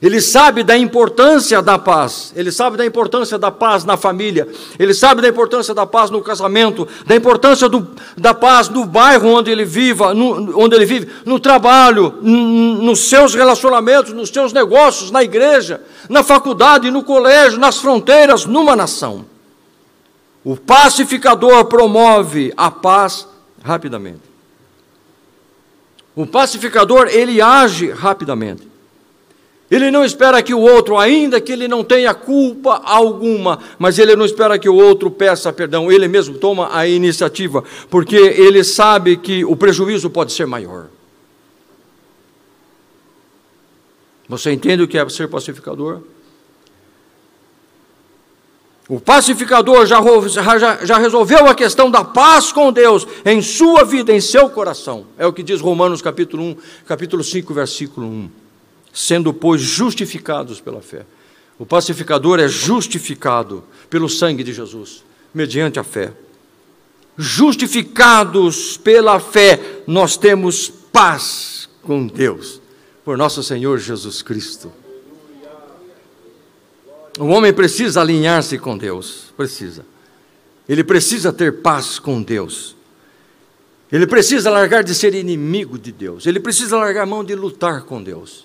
Ele sabe da importância da paz, ele sabe da importância da paz na família, ele sabe da importância da paz no casamento, da importância do, da paz no bairro onde ele, viva, no, onde ele vive, no trabalho, nos seus relacionamentos, nos seus negócios, na igreja, na faculdade, no colégio, nas fronteiras, numa nação. O pacificador promove a paz rapidamente. O pacificador, ele age rapidamente. Ele não espera que o outro, ainda que ele não tenha culpa alguma, mas ele não espera que o outro peça perdão, ele mesmo toma a iniciativa, porque ele sabe que o prejuízo pode ser maior. Você entende o que é ser pacificador? O pacificador já, já, já resolveu a questão da paz com Deus em sua vida, em seu coração. É o que diz Romanos capítulo um, capítulo cinco, versículo um. sendo, pois, justificados pela fé. O pacificador é justificado pelo sangue de Jesus, mediante a fé. Justificados pela fé, nós temos paz com Deus, por nosso Senhor Jesus Cristo. O homem precisa alinhar-se com Deus, precisa. Ele precisa ter paz com Deus. Ele precisa largar de ser inimigo de Deus. Ele precisa largar a mão de lutar com Deus.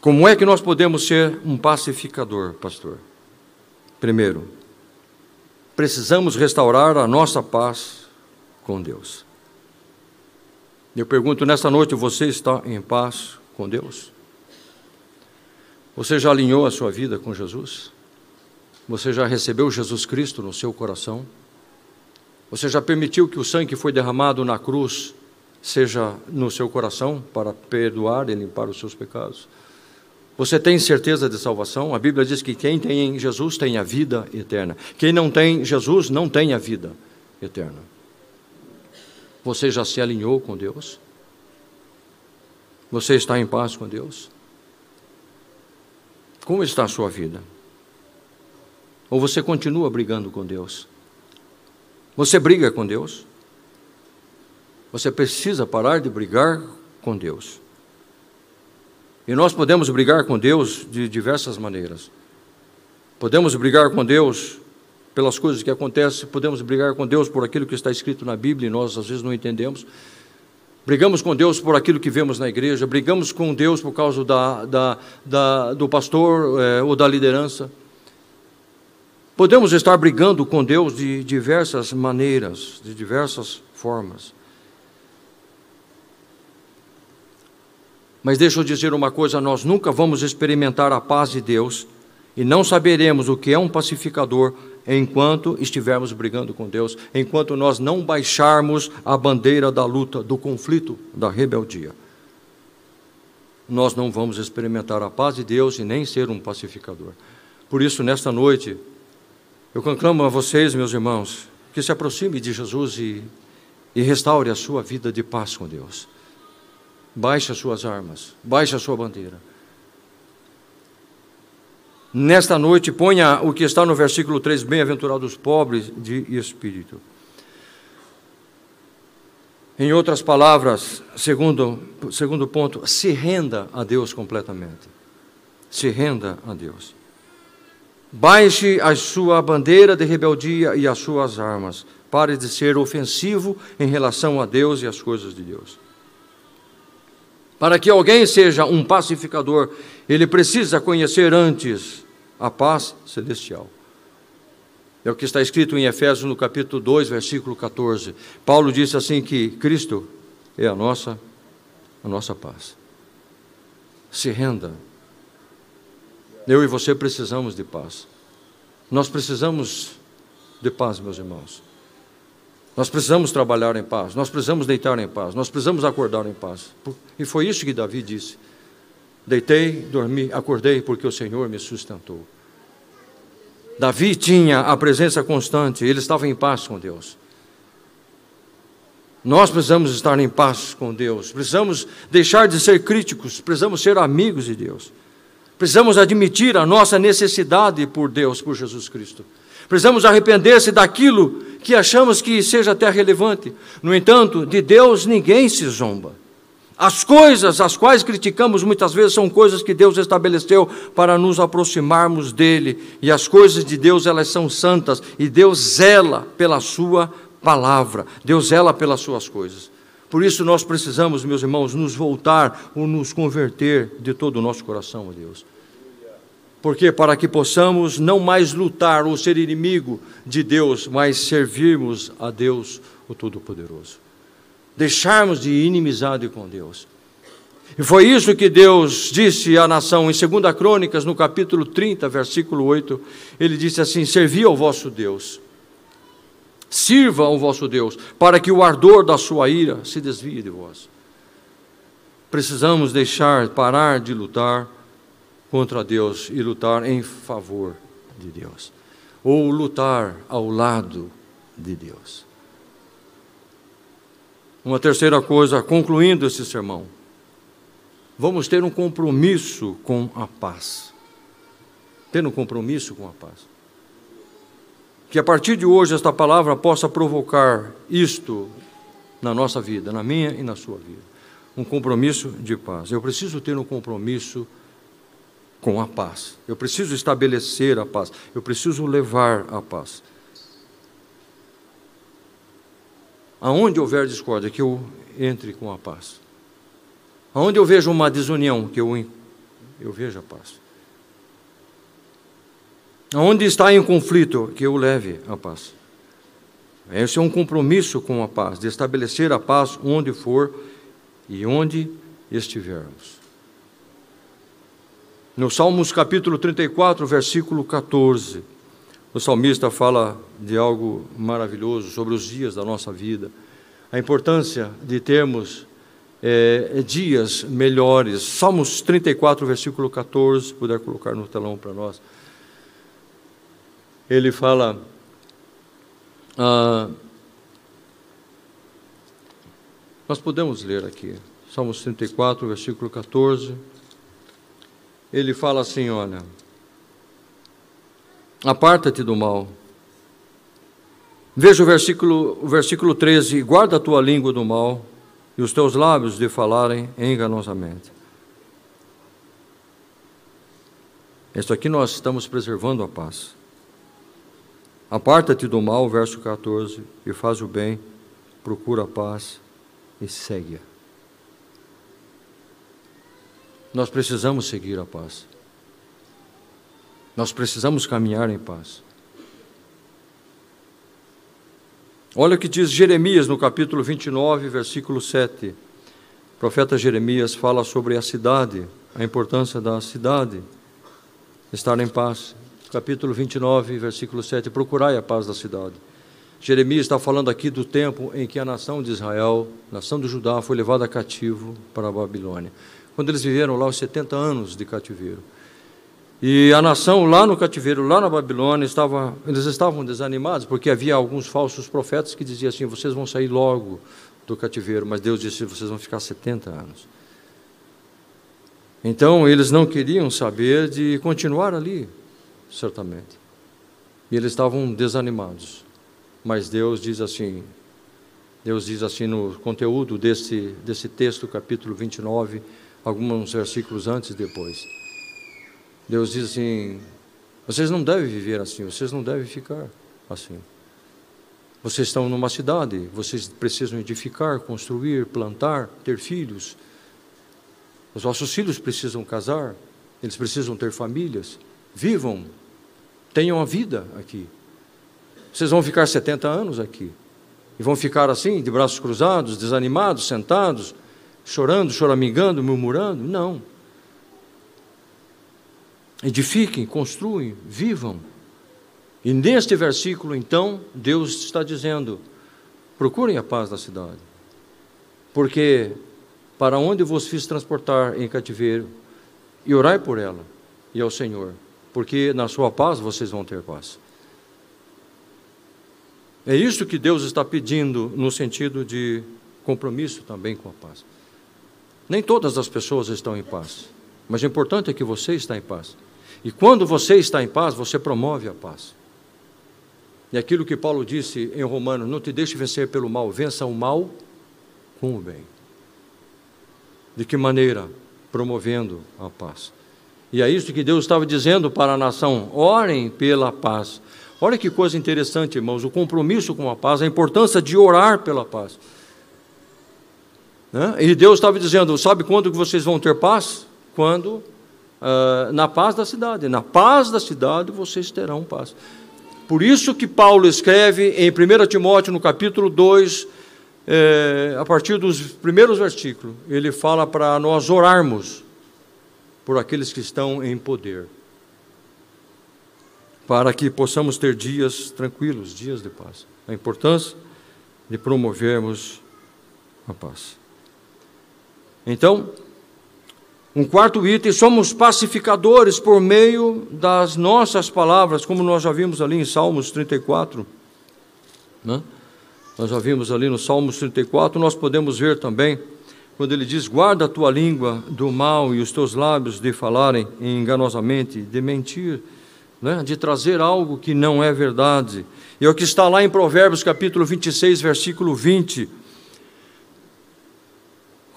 Como é que nós podemos ser um pacificador, pastor? Primeiro, precisamos restaurar a nossa paz com Deus. Eu pergunto, nesta noite, você está em paz com Deus? Você já alinhou a sua vida com Jesus? Você já recebeu Jesus Cristo no seu coração? Você já permitiu que o sangue que foi derramado na cruz seja no seu coração para perdoar e limpar os seus pecados? Você tem certeza de salvação? A Bíblia diz que quem tem em Jesus tem a vida eterna. Quem não tem Jesus não tem a vida eterna. Você já se alinhou com Deus? Você está em paz com Deus? Como está a sua vida? Ou você continua brigando com Deus? Você briga com Deus? Você precisa parar de brigar com Deus. E nós podemos brigar com Deus de diversas maneiras. Podemos brigar com Deus pelas coisas que acontecem, podemos brigar com Deus por aquilo que está escrito na Bíblia e nós às vezes não entendemos. Brigamos com Deus por aquilo que vemos na igreja, brigamos com Deus por causa da, da, da, do pastor é, ou da liderança. Podemos estar brigando com Deus de diversas maneiras, de diversas formas. Mas deixa eu dizer uma coisa, nós nunca vamos experimentar a paz de Deus e não saberemos o que é um pacificador enquanto estivermos brigando com Deus, enquanto nós não baixarmos a bandeira da luta, do conflito, da rebeldia. Nós não vamos experimentar a paz de Deus e nem ser um pacificador. Por isso, nesta noite, eu conclamo a vocês, meus irmãos, que se aproxime de Jesus e, e restaure a sua vida de paz com Deus. Baixe as suas armas, baixe a sua bandeira. Nesta noite, ponha o que está no versículo três, bem-aventurados os pobres de espírito. Em outras palavras, segundo, segundo ponto, se renda a Deus completamente. Se renda a Deus. Baixe a sua bandeira de rebeldia e as suas armas. Pare de ser ofensivo em relação a Deus e as coisas de Deus. Para que alguém seja um pacificador, ele precisa conhecer antes a paz celestial. É o que está escrito em Efésios, no capítulo dois, versículo catorze. Paulo disse assim que Cristo é a nossa, a nossa paz. Se renda. Eu e você precisamos de paz. Nós precisamos de paz, meus irmãos. Nós precisamos trabalhar em paz, nós precisamos deitar em paz, nós precisamos acordar em paz. E foi isso que Davi disse. Deitei, dormi, acordei, porque o Senhor me sustentou. Davi tinha a presença constante, ele estava em paz com Deus. Nós precisamos estar em paz com Deus, precisamos deixar de ser críticos, precisamos ser amigos de Deus. Precisamos admitir a nossa necessidade por Deus, por Jesus Cristo. Precisamos arrepender-se daquilo que achamos que seja até relevante. No entanto, de Deus ninguém se zomba. As coisas as quais criticamos muitas vezes são coisas que Deus estabeleceu para nos aproximarmos dEle. E as coisas de Deus, elas são santas. E Deus zela pela sua palavra. Deus zela pelas suas coisas. Por isso nós precisamos, meus irmãos, nos voltar ou nos converter de todo o nosso coração a Deus. Porque para que possamos não mais lutar ou ser inimigo de Deus, mas servirmos a Deus, o Todo-Poderoso. Deixarmos de inimizade com Deus. E foi isso que Deus disse à nação. Em segunda Crônicas, no capítulo trinta, versículo oito, ele disse assim, servi ao vosso Deus, sirva ao vosso Deus, para que o ardor da sua ira se desvie de vós. Precisamos deixar, parar de lutar contra Deus e lutar em favor de Deus, ou lutar ao lado de Deus. Uma terceira coisa, concluindo esse sermão, vamos ter um compromisso com a paz. Ter um compromisso com a paz. Que a partir de hoje esta palavra possa provocar isto na nossa vida, na minha e na sua vida. Um compromisso de paz. Eu preciso ter um compromisso com a paz. Eu preciso estabelecer a paz. Eu preciso levar a paz. Aonde houver discórdia, que eu entre com a paz. Aonde eu vejo uma desunião, que eu, eu vejo a paz. Aonde está em conflito, que eu leve a paz. Esse é um compromisso com a paz, de estabelecer a paz onde for e onde estivermos. No Salmos capítulo trinta e quatro, versículo quatorze, o salmista fala de algo maravilhoso sobre os dias da nossa vida, a importância de termos é, dias melhores. Salmos trinta e quatro, versículo quatorze, se puder colocar no telão para nós. Ele fala, ah, nós podemos ler aqui, Salmos trinta e quatro, versículo quatorze, ele fala assim, olha, aparta-te do mal. Veja o versículo, o versículo treze, guarda a tua língua do mal e os teus lábios de falarem enganosamente. Isso aqui nós estamos preservando a paz. Aparta-te do mal, verso quatorze, e faz o bem, procura a paz e segue-a. Nós precisamos seguir a paz. Nós precisamos caminhar em paz. Olha o que diz Jeremias no capítulo vinte e nove, versículo sete. O profeta Jeremias fala sobre a cidade, a importância da cidade estar em paz. Capítulo vinte e nove, versículo sete, procurai a paz da cidade. Jeremias está falando aqui do tempo em que a nação de Israel, a nação de Judá, foi levada cativo para a Babilônia. Quando eles viveram lá os setenta anos de cativeiro. E a nação lá no cativeiro, lá na Babilônia, estava, eles estavam desanimados, porque havia alguns falsos profetas que diziam assim, vocês vão sair logo do cativeiro, mas Deus disse, vocês vão ficar setenta anos. Então, eles não queriam saber de continuar ali, certamente. E eles estavam desanimados. Mas Deus diz assim, Deus diz assim no conteúdo desse, desse texto, capítulo vinte e nove, alguns versículos antes e depois. Deus diz assim, vocês não devem viver assim, vocês não devem ficar assim. Vocês estão numa cidade, vocês precisam edificar, construir, plantar, ter filhos. Os vossos filhos precisam casar, eles precisam ter famílias. Vivam, tenham a vida aqui. Vocês vão ficar setenta anos aqui. E vão ficar assim, de braços cruzados, desanimados, sentados, chorando, choramingando, murmurando? Não. Edifiquem, construem, vivam. E neste versículo, então, Deus está dizendo, procurem a paz da cidade, porque para onde vos fiz transportar em cativeiro, e orai por ela e ao Senhor, porque na sua paz vocês vão ter paz. É isso que Deus está pedindo no sentido de compromisso também com a paz. Nem todas as pessoas estão em paz, mas o importante é que você está em paz. E quando você está em paz, você promove a paz. E aquilo que Paulo disse em Romanos, não te deixe vencer pelo mal, vença o mal com o bem. De que maneira? Promovendo a paz. E é isso que Deus estava dizendo para a nação, orem pela paz. Olha que coisa interessante, irmãos, o compromisso com a paz, a importância de orar pela paz. Né? E Deus estava dizendo, sabe quando que vocês vão ter paz? Quando, uh, na paz da cidade, na paz da cidade vocês terão paz. Por isso que Paulo escreve em primeiro Timóteo, no capítulo dois, eh, a partir dos primeiros versículos, ele fala para nós orarmos por aqueles que estão em poder, para que possamos ter dias tranquilos, dias de paz. A importância de promovermos a paz. Então, um quarto item, somos pacificadores por meio das nossas palavras, como nós já vimos ali em Salmos trinta e quatro, né? Nós já vimos ali no Salmos trinta e quatro, nós podemos ver também, quando ele diz, guarda a tua língua do mal e os teus lábios de falarem enganosamente, de mentir, né? De trazer algo que não é verdade. E é o que está lá em Provérbios, capítulo vinte e seis, versículo vinte,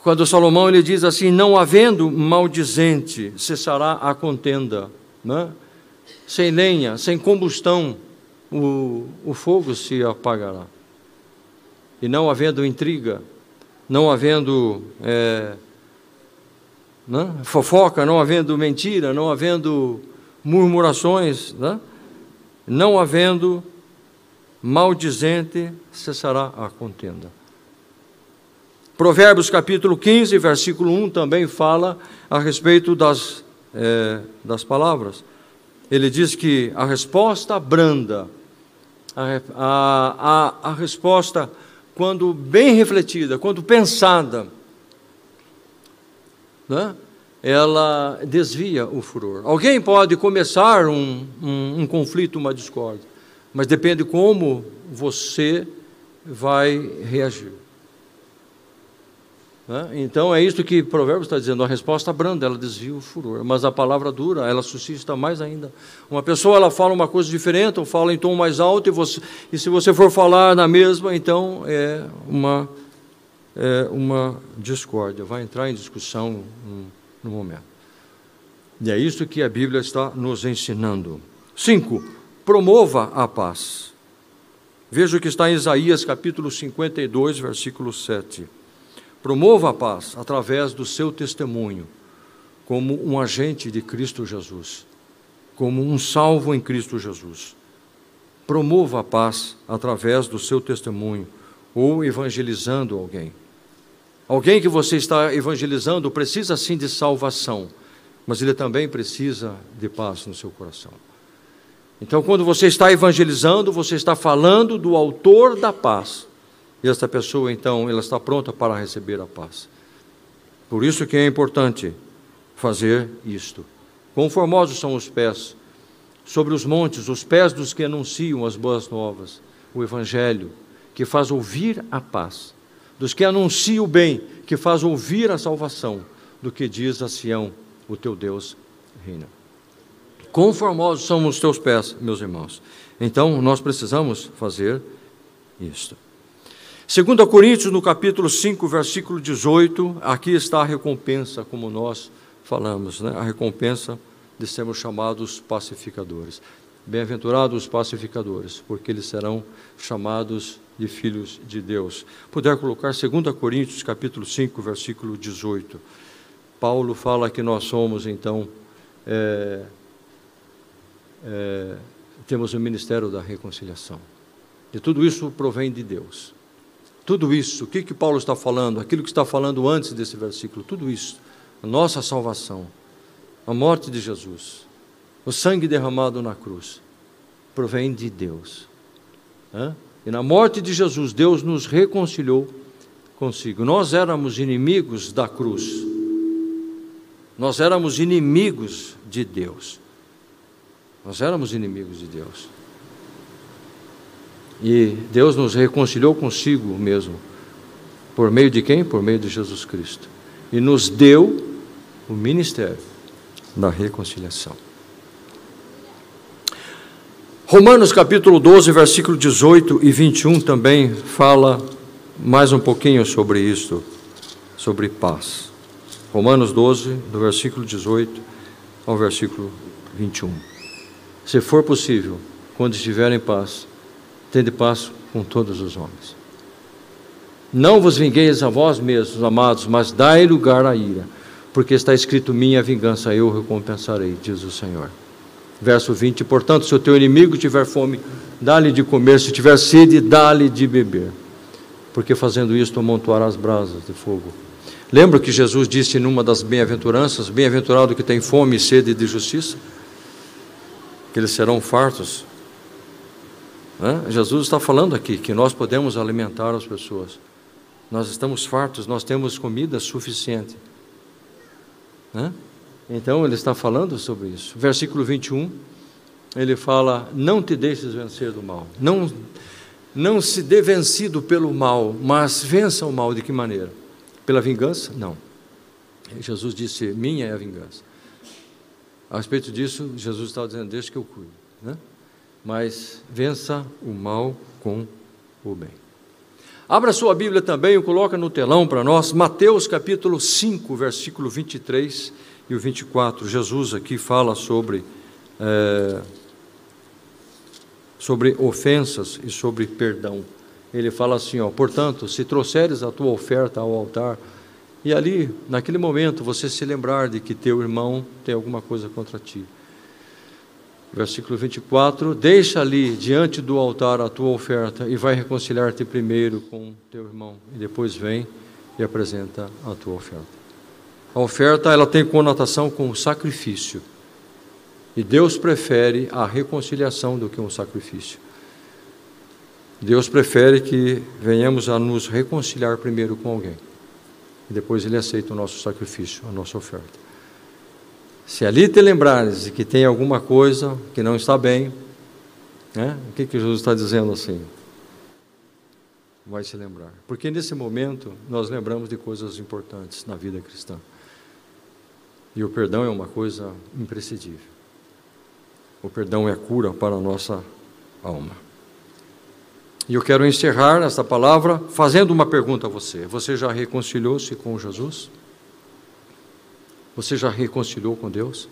quando Salomão ele diz assim, não havendo maldizente, cessará a contenda, né? Sem lenha, sem combustão, o, o fogo se apagará. E não havendo intriga, não havendo é, né? fofoca, não havendo mentira, não havendo murmurações, né? Não havendo maldizente, cessará a contenda. Provérbios capítulo quinze, versículo um, também fala a respeito das, é, das palavras. Ele diz que a resposta branda, a, a, a, a resposta, quando bem refletida, quando pensada, né, ela desvia o furor. Alguém pode começar um, um, um conflito, uma discórdia, mas depende como você vai reagir. Então é isso que Provérbios está dizendo, a resposta branda, ela desvia o furor, mas a palavra dura, ela suscita mais ainda. Uma pessoa, ela fala uma coisa diferente, ou fala em tom mais alto, e, você, e se você for falar na mesma, então é uma, é uma discórdia, vai entrar em discussão no momento. E é isso que a Bíblia está nos ensinando. Cinco, promova a paz. Veja o que está em Isaías, capítulo cinquenta e dois, versículo sete. Promova a paz através do seu testemunho, como um agente de Cristo Jesus, como um salvo em Cristo Jesus. Promova a paz através do seu testemunho, ou evangelizando alguém. Alguém que você está evangelizando precisa sim de salvação, mas ele também precisa de paz no seu coração. Então, quando você está evangelizando, você está falando do autor da paz. E esta pessoa, então, ela está pronta para receber a paz. Por isso que é importante fazer isto. Conformosos são os pés sobre os montes, os pés dos que anunciam as boas novas, o Evangelho, que faz ouvir a paz, dos que anunciam o bem, que faz ouvir a salvação, do que diz a Sião, o teu Deus reina. Conformosos são os teus pés, meus irmãos. Então, nós precisamos fazer isto. segundo Coríntios, no capítulo cinco, versículo dezoito, aqui está a recompensa, como nós falamos, né? A recompensa de sermos chamados pacificadores. Bem-aventurados os pacificadores, porque eles serão chamados de filhos de Deus. Puder colocar segundo Coríntios, capítulo cinco, versículo dezoito. Paulo fala que nós somos, então, é, é, temos o ministério da reconciliação. E tudo isso provém de Deus. Tudo isso, o que, que Paulo está falando, aquilo que está falando antes desse versículo, tudo isso, a nossa salvação, a morte de Jesus, o sangue derramado na cruz, provém de Deus. Hã? E na morte de Jesus, Deus nos reconciliou consigo. Nós éramos inimigos da cruz, nós éramos inimigos de Deus, nós éramos inimigos de Deus. E Deus nos reconciliou consigo mesmo. Por meio de quem? Por meio de Jesus Cristo. E nos deu o ministério da reconciliação. Romanos capítulo doze, versículo dezoito e vinte e um também fala mais um pouquinho sobre isso, sobre paz. Romanos doze, do versículo dezoito ao versículo vinte e um. Se for possível, quando estiver em paz, tende paz com todos os homens. Não vos vingueis a vós mesmos, amados, mas dai lugar à ira, porque está escrito, minha vingança eu recompensarei, diz o Senhor. Verso vinte, portanto, se o teu inimigo tiver fome, dá-lhe de comer, se tiver sede, dá-lhe de beber, porque fazendo isto amontoarás brasas de fogo. Lembra que Jesus disse numa das bem-aventuranças, bem-aventurado que tem fome e sede de justiça, que eles serão fartos. Jesus está falando aqui que nós podemos alimentar as pessoas. Nós estamos fartos, nós temos comida suficiente. Então ele está falando sobre isso. Versículo vinte e um, ele fala, não te deixes vencer do mal. Não, não se dê vencido pelo mal, mas vença o mal de que maneira? Pela vingança? Não. Jesus disse, minha é a vingança. A respeito disso, Jesus estava dizendo, deixa que eu cuido, né? Mas vença o mal com o bem. Abra sua Bíblia também e coloca no telão para nós, Mateus capítulo cinco, versículo vinte e três e o vinte e quatro. Jesus aqui fala sobre... É, sobre ofensas e sobre perdão. Ele fala assim, ó, portanto, se trouxeres a tua oferta ao altar, e ali, naquele momento, você se lembrar de que teu irmão tem alguma coisa contra ti. Versículo vinte e quatro, deixa ali, diante do altar, a tua oferta, e vai reconciliar-te primeiro com teu irmão, e depois vem e apresenta a tua oferta. A oferta, ela tem conotação com o sacrifício. E Deus prefere a reconciliação do que um sacrifício. Deus prefere que venhamos a nos reconciliar primeiro com alguém. E depois Ele aceita o nosso sacrifício, a nossa oferta. Se ali te lembrares de que tem alguma coisa que não está bem, né? O que, que Jesus está dizendo assim? Vai se lembrar. Porque nesse momento nós lembramos de coisas importantes na vida cristã. E o perdão é uma coisa imprescindível. O perdão é a cura para a nossa alma. E eu quero encerrar esta palavra fazendo uma pergunta a você. Você já reconciliou-se com Jesus? Você já reconciliou com Deus?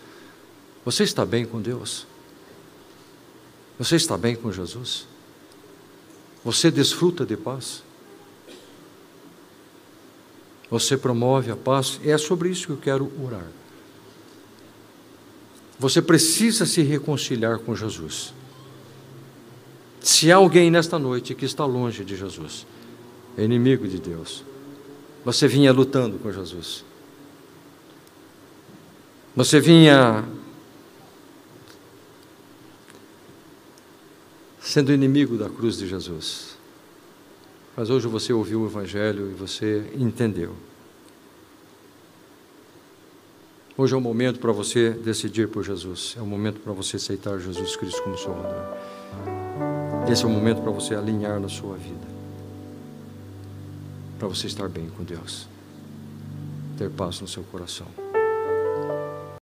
Você está bem com Deus? Você está bem com Jesus? Você desfruta de paz? Você promove a paz? E é sobre isso que eu quero orar. Você precisa se reconciliar com Jesus. Se há alguém nesta noite que está longe de Jesus, é inimigo de Deus, você vinha lutando com Jesus, você vinha sendo inimigo da cruz de Jesus, mas hoje você ouviu o Evangelho e você entendeu. Hoje é o momento para você decidir por Jesus. É o momento para você aceitar Jesus Cristo como Salvador. Esse é o momento para você alinhar na sua vida. Para você estar bem com Deus. Ter paz no seu coração.